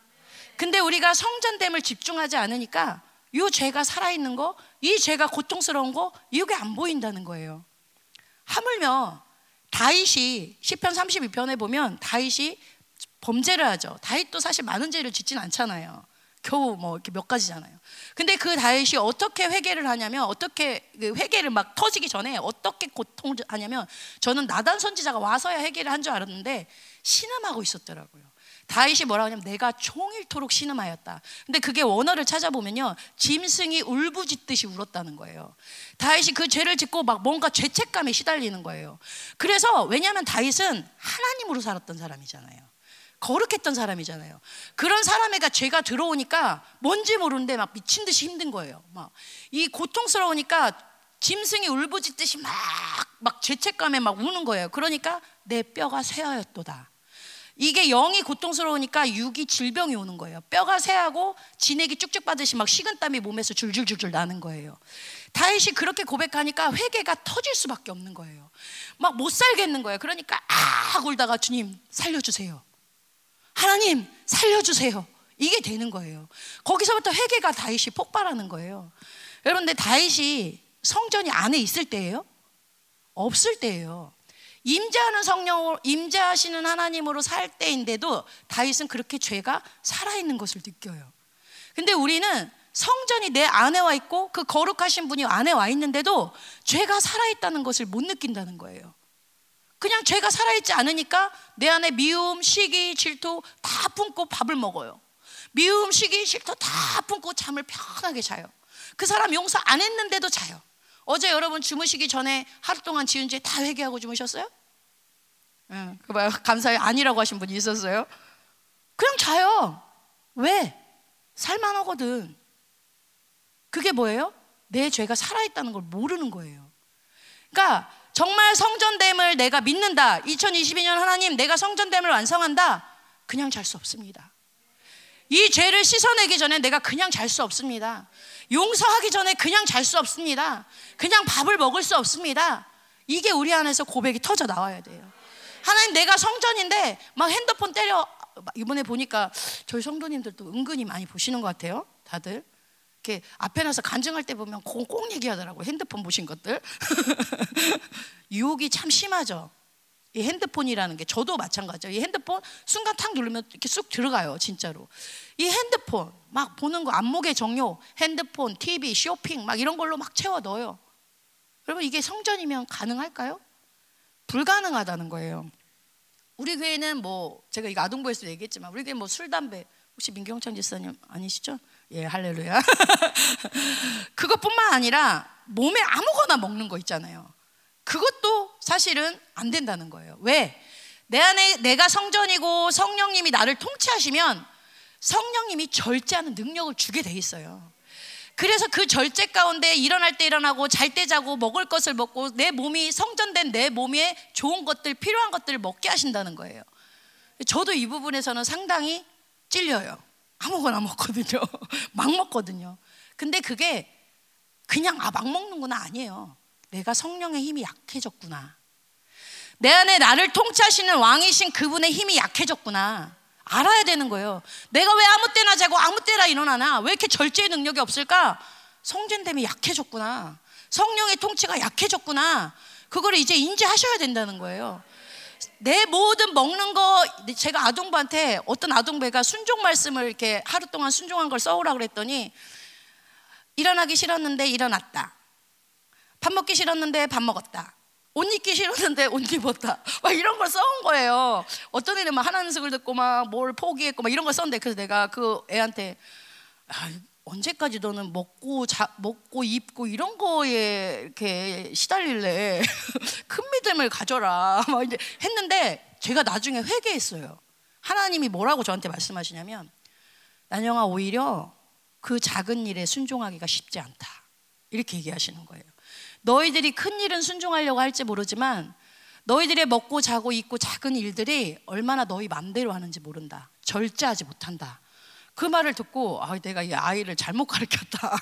근데 우리가 성전됨을 집중하지 않으니까 이 죄가 살아있는 거, 이 죄가 고통스러운 거, 이게 안 보인다는 거예요. 하물며 다윗이 시편 32편에 보면 다윗이 범죄를 하죠. 다윗도 사실 많은 죄를 짓진 않잖아요. 겨우 뭐 이렇게 몇 가지잖아요. 근데 그 다윗이 어떻게 회개를 하냐면, 어떻게 회개를 막 터지기 전에 어떻게 고통하냐면, 저는 나단 선지자가 와서야 회개를 한 줄 알았는데 신음하고 있었더라고요. 다윗이 뭐라고 하냐면 내가 종일토록 신음하였다. 근데 그게 원어를 찾아보면요, 짐승이 울부짖듯이 울었다는 거예요. 다윗이 그 죄를 짓고 막 뭔가 죄책감에 시달리는 거예요. 그래서, 왜냐하면 다윗은 하나님으로 살았던 사람이잖아요. 거룩했던 사람이잖아요. 그런 사람에게 죄가 들어오니까 뭔지 모르는데 막 미친 듯이 힘든 거예요. 막 이 고통스러우니까 짐승이 울부짖듯이 막 죄책감에 막 우는 거예요. 그러니까 내 뼈가 쇠하였도다. 이게 영이 고통스러우니까 육이 질병이 오는 거예요. 뼈가 쇠하고 진액이 쭉쭉 빠듯이 막 식은땀이 몸에서 줄줄줄줄 나는 거예요. 다윗이 그렇게 고백하니까 회개가 터질 수밖에 없는 거예요. 막 못 살겠는 거예요. 그러니까 울다가 주님 살려주세요, 하나님 살려주세요, 이게 되는 거예요. 거기서부터 회개가 다윗이 폭발하는 거예요. 여러분, 근데 다윗이 성전이 안에 있을 때예요? 없을 때예요. 임재하는 성령으로, 임재하시는 하나님으로 살 때인데도 다윗은 그렇게 죄가 살아있는 것을 느껴요. 근데 우리는 성전이 내 안에 와 있고 그 거룩하신 분이 안에 와 있는데도 죄가 살아있다는 것을 못 느낀다는 거예요. 그냥 죄가 살아있지 않으니까 내 안에 미움, 시기, 질투 다 품고 밥을 먹어요. 미움, 시기, 질투 다 품고 잠을 편하게 자요. 그 사람 용서 안 했는데도 자요. 어제 여러분 주무시기 전에 하루 동안 지은 죄 다 회개하고 주무셨어요? 응, 그 봐요. 감사해요. 아니라고 하신 분이 있었어요. 그냥 자요. 왜? 살만하거든. 그게 뭐예요? 내 죄가 살아있다는 걸 모르는 거예요. 그러니까 정말 성전됨을 내가 믿는다, 2022년 하나님 내가 성전됨을 완성한다, 그냥 잘 수 없습니다. 이 죄를 씻어내기 전에 내가 그냥 잘 수 없습니다. 용서하기 전에 그냥 잘 수 없습니다. 그냥 밥을 먹을 수 없습니다. 이게 우리 안에서 고백이 터져 나와야 돼요. 하나님 내가 성전인데 막 핸드폰 때려, 이번에 보니까 저희 성도님들도 은근히 많이 보시는 것 같아요. 다들 이렇게 앞에 나서 간증할 때 보면 꼭 얘기하더라고요. 핸드폰 보신 것들. 유혹이 참 심하죠. 이 핸드폰이라는 게, 저도 마찬가지예요. 이 핸드폰 순간 탁 누르면 이렇게 쑥 들어가요. 진짜로. 이 핸드폰 막 보는 거, 안목의 정욕, 핸드폰, TV, 쇼핑 막 이런 걸로 막 채워 넣어요. 여러분, 이게 성전이면 가능할까요? 불가능하다는 거예요. 우리 교회는 뭐, 제가 이거 아동부에서 얘기했지만, 우리 교회는 뭐 술, 담배 혹시 민경창 지사님 아니시죠? 예, 할렐루야. 그것뿐만 아니라 몸에 아무거나 먹는 거 있잖아요. 그것도 사실은 안 된다는 거예요. 왜? 내 안에 내가 성전이고 성령님이 나를 통치하시면 성령님이 절제하는 능력을 주게 돼 있어요. 그래서 그 절제 가운데 일어날 때 일어나고 잘 때 자고 먹을 것을 먹고 내 몸이 성전된 내 몸에 좋은 것들 필요한 것들을 먹게 하신다는 거예요. 저도 이 부분에서는 상당히 찔려요. 아무거나 먹거든요. 막 먹거든요. 근데 그게 그냥 아, 막 먹는구나 아니에요. 내가 성령의 힘이 약해졌구나. 내 안에 나를 통치하시는 왕이신 그분의 힘이 약해졌구나. 알아야 되는 거예요. 내가 왜 아무 때나 자고 아무 때나 일어나나? 왜 이렇게 절제의 능력이 없을까? 성전됨이 약해졌구나. 성령의 통치가 약해졌구나. 그걸 이제 인지하셔야 된다는 거예요. 내 모든 먹는 거, 제가 아동부한테 어떤 아동배가 순종 말씀을 이렇게 하루 동안 순종한 걸 써오라 그랬더니 일어나기 싫었는데 일어났다. 밥 먹기 싫었는데 밥 먹었다. 옷 입기 싫었는데 옷 입었다. 막 이런 걸 써온 거예요. 어떤 애는 막 하나는 습을 듣고 막 뭘 포기했고 막 이런 걸 썼는데, 그래서 내가 그 애한테 언제까지 너는 먹고 입고 이런 거에 이렇게 시달릴래? 큰 믿음을 가져라. 막 이제 했는데 제가 나중에 회개했어요. 하나님이 뭐라고 저한테 말씀하시냐면, 난영아, 오히려 그 작은 일에 순종하기가 쉽지 않다. 이렇게 얘기하시는 거예요. 너희들이 큰 일은 순종하려고 할지 모르지만 너희들의 먹고 자고 입고 작은 일들이 얼마나 너희 맘대로 하는지 모른다. 절제하지 못한다. 그 말을 듣고 아, 내가 이 아이를 잘못 가르쳤다.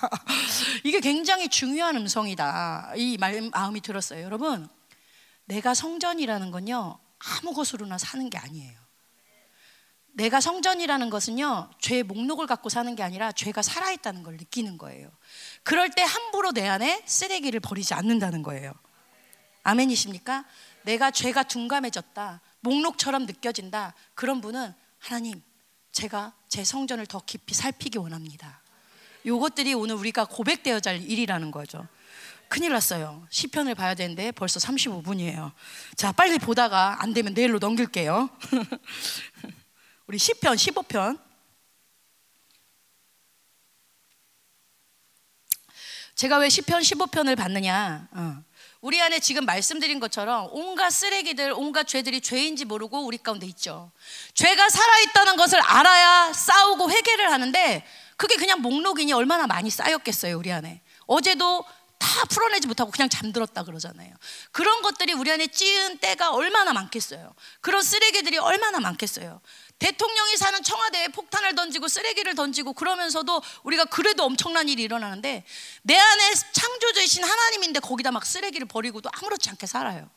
이게 굉장히 중요한 음성이다. 이 마음이 들었어요. 여러분, 내가 성전이라는 건요, 아무 것으로나 사는 게 아니에요. 내가 성전이라는 것은요, 죄의 목록을 갖고 사는 게 아니라 죄가 살아있다는 걸 느끼는 거예요. 그럴 때 함부로 내 안에 쓰레기를 버리지 않는다는 거예요. 아멘이십니까? 내가 죄가 둔감해졌다, 목록처럼 느껴진다, 그런 분은 하나님, 제가 제 성전을 더 깊이 살피기 원합니다. 요것들이 오늘 우리가 고백되어야 할 일이라는 거죠. 큰일 났어요. 시편을 봐야 되는데 벌써 35분이에요. 자, 빨리 보다가 안 되면 내일로 넘길게요. 우리 시편 15편. 제가 왜 시편 15편을 봤느냐? 우리 안에 지금 말씀드린 것처럼 온갖 쓰레기들, 온갖 죄들이 죄인지 모르고 우리 가운데 있죠. 죄가 살아있다는 것을 알아야 싸우고 회개를 하는데, 그게 그냥 목록이니 얼마나 많이 쌓였겠어요, 우리 안에. 어제도 다 풀어내지 못하고 그냥 잠들었다 그러잖아요. 그런 것들이 우리 안에 찌은 때가 얼마나 많겠어요. 그런 쓰레기들이 얼마나 많겠어요. 대통령이 사는 청와대에 폭탄을 던지고 쓰레기를 던지고 그러면서도 우리가 그래도 엄청난 일이 일어나는데, 내 안에 창조주이신 하나님인데 거기다 막 쓰레기를 버리고도 아무렇지 않게 살아요.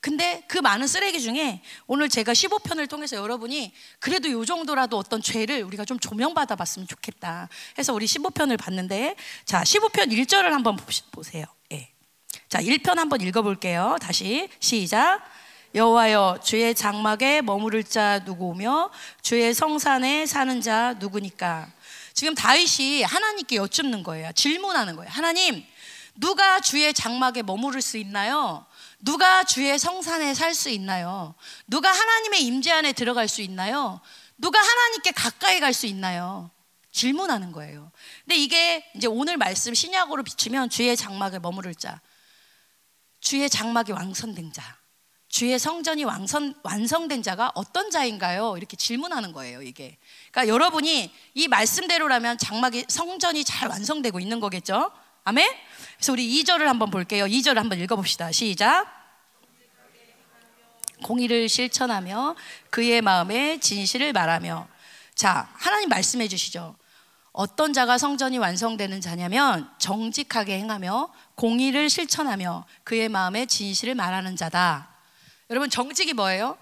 근데 그 많은 쓰레기 중에 오늘 제가 15편을 통해서 여러분이 그래도 요 정도라도 어떤 죄를 우리가 좀 조명받아 봤으면 좋겠다 해서 우리 15편을 봤는데, 자, 15편 1절을 한번 보세요. 예. 자, 1편 한번 읽어볼게요. 다시 시작. 여호와여, 주의 장막에 머무를 자 누구오며 주의 성산에 사는 자 누구니까? 지금 다윗이 하나님께 여쭙는 거예요. 질문하는 거예요. 하나님, 누가 주의 장막에 머무를 수 있나요? 누가 주의 성산에 살 수 있나요? 누가 하나님의 임재 안에 들어갈 수 있나요? 누가 하나님께 가까이 갈 수 있나요? 질문하는 거예요. 근데 이게 이제 오늘 말씀 신약으로 비치면 주의 장막에 머무를 자, 주의 장막이 완성된 자, 주의 성전이 완성된 자가 어떤 자인가요? 이렇게 질문하는 거예요, 이게. 그러니까 여러분이 이 말씀대로라면 장막이, 성전이 잘 완성되고 있는 거겠죠? 아멘? 그래서 우리 2절을 한번 볼게요. 2절을 한번 읽어봅시다. 시작. 공의를 실천하며 그의 마음에 진실을 말하며. 자, 하나님 말씀해 주시죠. 어떤 자가 성전이 완성되는 자냐면 정직하게 행하며 공의를 실천하며 그의 마음에 진실을 말하는 자다. 여러분, 정직이 뭐예요?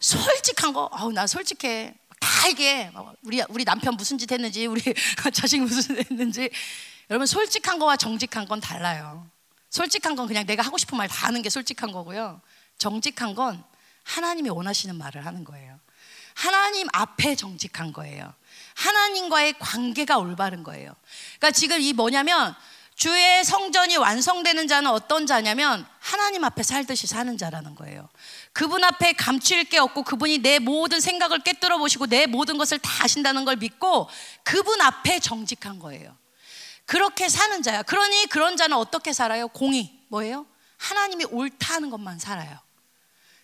솔직한 거. 아우, 나 솔직해. 다 이게 우리 남편 무슨 짓 했는지, 우리 자식 무슨 짓 했는지. 여러분, 솔직한 거와 정직한 건 달라요. 솔직한 건 그냥 내가 하고 싶은 말 다 하는 게 솔직한 거고요. 정직한 건 하나님이 원하시는 말을 하는 거예요. 하나님 앞에 정직한 거예요. 하나님과의 관계가 올바른 거예요. 그러니까 지금 이 뭐냐면 주의 성전이 완성되는 자는 어떤 자냐면 하나님 앞에 살듯이 사는 자라는 거예요. 그분 앞에 감출 게 없고 그분이 내 모든 생각을 깨뜨려 보시고 내 모든 것을 다 아신다는 걸 믿고 그분 앞에 정직한 거예요. 그렇게 사는 자야. 그러니 그런 자는 어떻게 살아요? 공의. 뭐예요? 하나님이 옳다는 것만 살아요.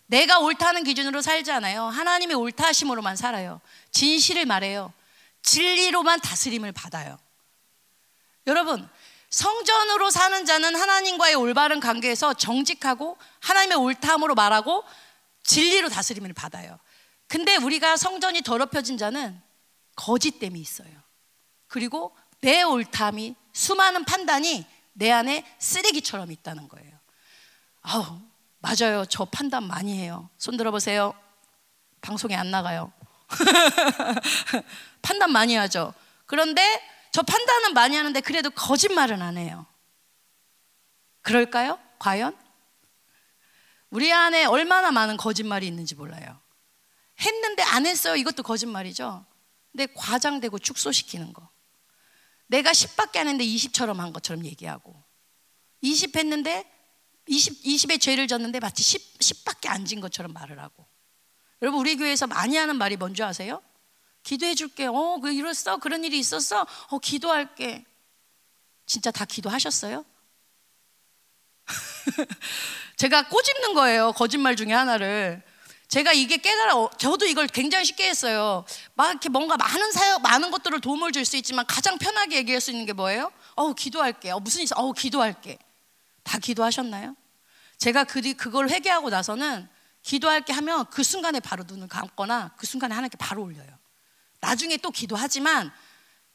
내가 옳다는 기준으로 살지 않아요. 하나님이 옳다 하심으로만 살아요. 진실을 말해요. 진리로만 다스림을 받아요. 여러분, 성전으로 사는 자는 하나님과의 올바른 관계에서 정직하고 하나님의 옳다함으로 말하고 진리로 다스림을 받아요. 근데 우리가 성전이 더럽혀진 자는 거짓됨이 있어요. 그리고 내 옳다함이, 수많은 판단이 내 안에 쓰레기처럼 있다는 거예요. 아우, 맞아요. 저 판단 많이 해요. 손 들어보세요. 방송에 안 나가요. 판단 많이 하죠. 그런데 저 판단은 많이 하는데 그래도 거짓말은 안 해요. 그럴까요? 과연? 우리 안에 얼마나 많은 거짓말이 있는지 몰라요. 했는데 안 했어요. 이것도 거짓말이죠. 근데 과장되고 축소시키는 거. 내가 10밖에 안 했는데 20처럼 한 것처럼 얘기하고 20 했는데 20의 죄를 졌는데 마치 10밖에 안 진 것처럼 말을 하고. 여러분, 우리 교회에서 많이 하는 말이 뭔지 아세요? 기도해 줄게. 그 이랬어? 그런 일이 있었어? 기도할게. 진짜 다 기도하셨어요? 제가 꼬집는 거예요. 거짓말 중에 하나를. 제가 이게 깨달아, 저도 이걸 굉장히 쉽게 했어요. 막 이렇게 뭔가 많은 사역, 많은 것들을 도움을 줄 수 있지만 가장 편하게 얘기할 수 있는 게 뭐예요? 기도할게. 무슨 일 있어? 기도할게. 다 기도하셨나요? 제가 그걸 회개하고 나서는 기도할게 하면 그 순간에 바로 눈을 감거나 그 순간에 하나님께 바로 올려요. 나중에 또 기도하지만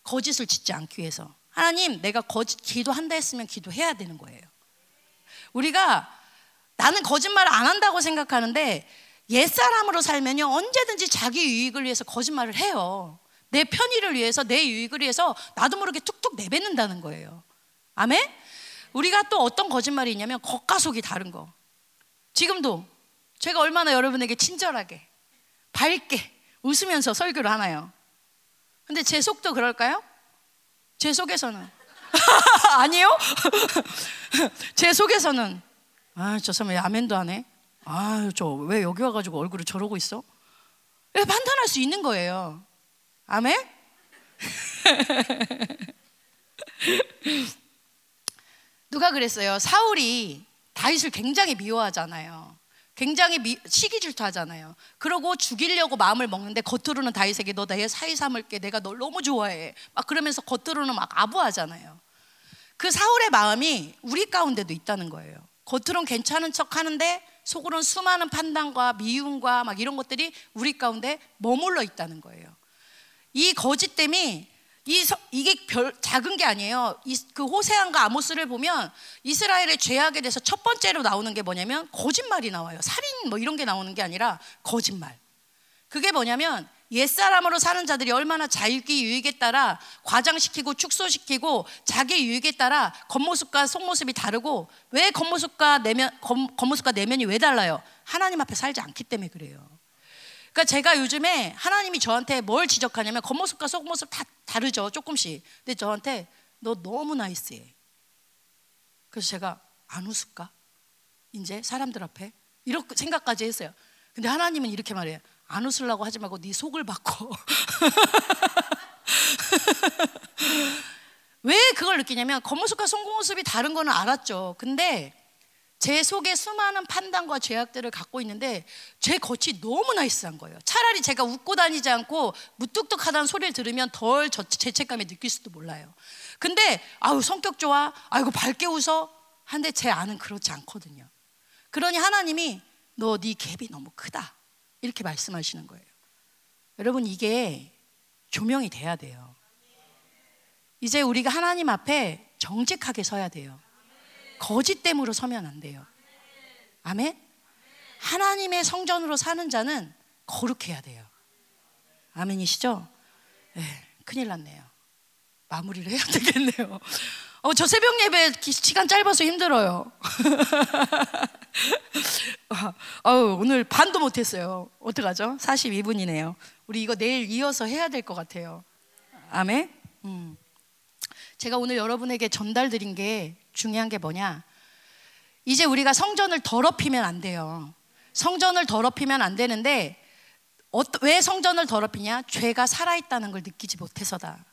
거짓을 짓지 않기 위해서. 하나님, 내가 기도한다 했으면 기도해야 되는 거예요. 우리가 나는 거짓말을 안 한다고 생각하는데 옛사람으로 살면요, 언제든지 자기 유익을 위해서 거짓말을 해요. 내 편의를 위해서, 내 유익을 위해서 나도 모르게 툭툭 내뱉는다는 거예요. 아멘? 우리가 또 어떤 거짓말이 있냐면 겉과 속이 다른 거. 지금도 제가 얼마나 여러분에게 친절하게 밝게 웃으면서 설교를 하나요? 근데 제 속도 그럴까요? 제 속에서는 아니요? 제 속에서는 저 사람 왜 아멘도 안 해? 저 왜 여기 와가지고 얼굴을 저러고 있어? 왜 판단할 수 있는 거예요. 아멘? 누가 그랬어요? 사울이 다윗을 굉장히 미워하잖아요. 굉장히 시기 질투하잖아요. 그러고 죽이려고 마음을 먹는데 겉으로는 다윗에게 너 내 사위 삼을게, 내가 널 너무 좋아해 막 그러면서 겉으로는 막 아부하잖아요. 그 사울의 마음이 우리 가운데도 있다는 거예요. 겉으로는 괜찮은 척 하는데 속으로는 수많은 판단과 미움과 막 이런 것들이 우리 가운데 머물러 있다는 거예요. 이 거짓됨이 이게 작은 게 아니에요. 그 호세아과 아모스를 보면 이스라엘의 죄악에 대해서 첫 번째로 나오는 게 뭐냐면 거짓말이 나와요. 살인 뭐 이런 게 나오는 게 아니라 거짓말. 그게 뭐냐면 옛사람으로 사는 자들이 얼마나 자기 유익에 따라 과장시키고 축소시키고 자기 유익에 따라 겉모습과 속모습이 다르고. 왜 겉모습과 내면이 왜 달라요? 하나님 앞에 살지 않기 때문에 그래요. 그러니까 제가 요즘에 하나님이 저한테 뭘 지적하냐면 겉모습과 속모습 다 다르죠, 조금씩. 근데 저한테 너 너무 나이스해. 그래서 제가 안 웃을까? 이제 사람들 앞에? 이렇게 생각까지 했어요. 근데 하나님은 이렇게 말해요. 안 웃으려고 하지 말고 네 속을 바꿔. 왜 그걸 느끼냐면 겉모습과 속모습이 다른 거는 알았죠. 근데 제 속에 수많은 판단과 죄악들을 갖고 있는데 제 겉이 너무 나이스한 거예요. 차라리 제가 웃고 다니지 않고 무뚝뚝하다는 소리를 들으면 덜 죄책감이 느낄 수도 몰라요. 근데 성격 좋아, 아이고 밝게 웃어 한데 제 안은 그렇지 않거든요. 그러니 하나님이 너 네 갭이 너무 크다 이렇게 말씀하시는 거예요. 여러분, 이게 조명이 돼야 돼요. 이제 우리가 하나님 앞에 정직하게 서야 돼요. 거짓됨으로 서면 안 돼요. 아멘? 하나님의 성전으로 사는 자는 거룩해야 돼요. 아멘이시죠? 큰일 났네요. 마무리를 해야 되겠네요. 저 새벽 예배 시간 짧아서 힘들어요. 오늘 반도 못했어요. 어떡하죠? 42분이네요. 우리 이거 내일 이어서 해야 될 것 같아요. 아멘? 제가 오늘 여러분에게 전달드린 게 중요한 게 뭐냐, 이제 우리가 성전을 더럽히면 안 돼요. 성전을 더럽히면 안 되는데 왜 성전을 더럽히냐? 죄가 살아있다는 걸 느끼지 못해서다.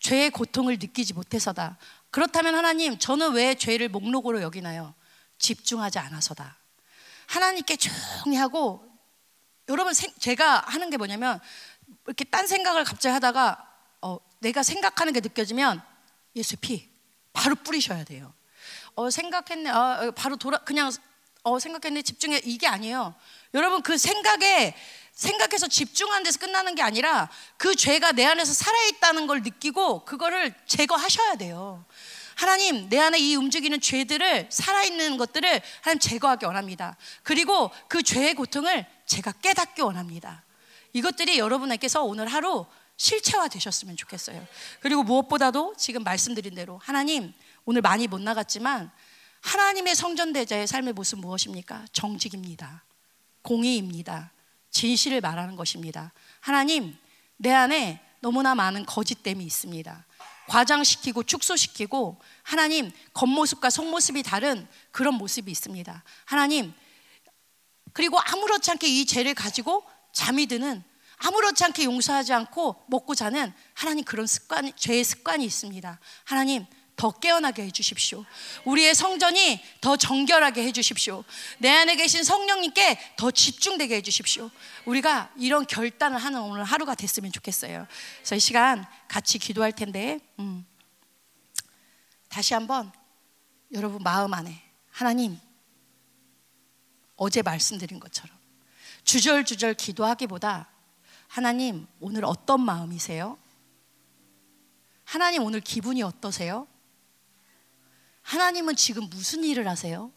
죄의 고통을 느끼지 못해서다. 그렇다면 하나님, 저는 왜 죄를 목록으로 여기나요? 집중하지 않아서다. 하나님께 조용히 하고, 여러분 제가 하는 게 뭐냐면 이렇게 딴 생각을 갑자기 하다가 내가 생각하는 게 느껴지면 예수의 피 바로 뿌리셔야 돼요. 생각했네, 바로 생각했네, 집중해, 이게 아니에요. 여러분 그 생각해서 집중하는 데서 끝나는 게 아니라 그 죄가 내 안에서 살아있다는 걸 느끼고 그거를 제거하셔야 돼요. 하나님, 내 안에 이 움직이는 죄들을, 살아있는 것들을 하나님 제거하기 원합니다. 그리고 그 죄의 고통을 제가 깨닫기 원합니다. 이것들이 여러분에게서 오늘 하루 실체화 되셨으면 좋겠어요. 그리고 무엇보다도 지금 말씀드린 대로 하나님, 오늘 많이 못 나갔지만 하나님의 성전대자의 삶의 모습 무엇입니까? 정직입니다. 공의입니다. 진실을 말하는 것입니다. 하나님, 내 안에 너무나 많은 거짓됨이 있습니다. 과장시키고 축소시키고 하나님, 겉모습과 속모습이 다른 그런 모습이 있습니다. 하나님, 그리고 아무렇지 않게 이 죄를 가지고 잠이 드는, 아무렇지 않게 용서하지 않고 먹고 자는 하나님, 그런 습관, 죄의 습관이 있습니다. 하나님, 더 깨어나게 해주십시오. 우리의 성전이 더 정결하게 해주십시오. 내 안에 계신 성령님께 더 집중되게 해주십시오. 우리가 이런 결단을 하는 오늘 하루가 됐으면 좋겠어요. 그래서 이 시간 같이 기도할 텐데 다시 한번 여러분 마음 안에 하나님, 어제 말씀드린 것처럼 주절주절 기도하기보다 하나님, 오늘 어떤 마음이세요? 하나님, 오늘 기분이 어떠세요? 하나님은 지금 무슨 일을 하세요?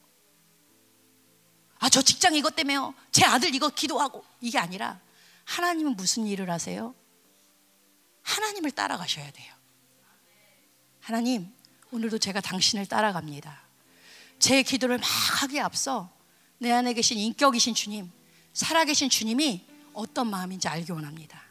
아, 저 직장 이것 때문에요, 제 아들 이거 기도하고, 이게 아니라 하나님은 무슨 일을 하세요? 하나님을 따라가셔야 돼요. 하나님, 오늘도 제가 당신을 따라갑니다. 제 기도를 막 하기에 앞서 내 안에 계신 인격이신 주님, 살아계신 주님이 어떤 마음인지 알기 원합니다.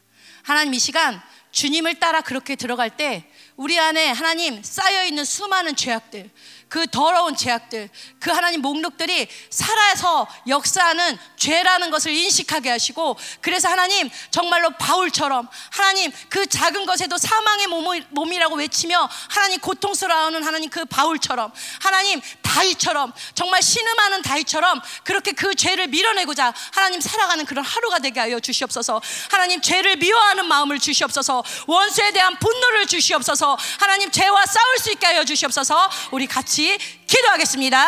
하나님, 이 시간 주님을 따라 그렇게 들어갈 때 우리 안에 하나님 쌓여있는 수많은 죄악들, 그 더러운 죄악들, 그 하나님 목록들이 살아서 역사하는 죄라는 것을 인식하게 하시고, 그래서 하나님 정말로 바울처럼 하나님 그 작은 것에도 사망의 몸이라고 외치며 하나님 고통스러워하는 하나님 그 바울처럼, 하나님 다윗처럼, 정말 신음하는 다윗처럼 그렇게 그 죄를 밀어내고자 하나님 살아가는 그런 하루가 되게 하여 주시옵소서. 하나님, 죄를 미워하는 마음을 주시옵소서. 원수에 대한 분노를 주시옵소서. 하나님, 죄와 싸울 수 있게 하여 주시옵소서. 우리 같이 기도하겠습니다.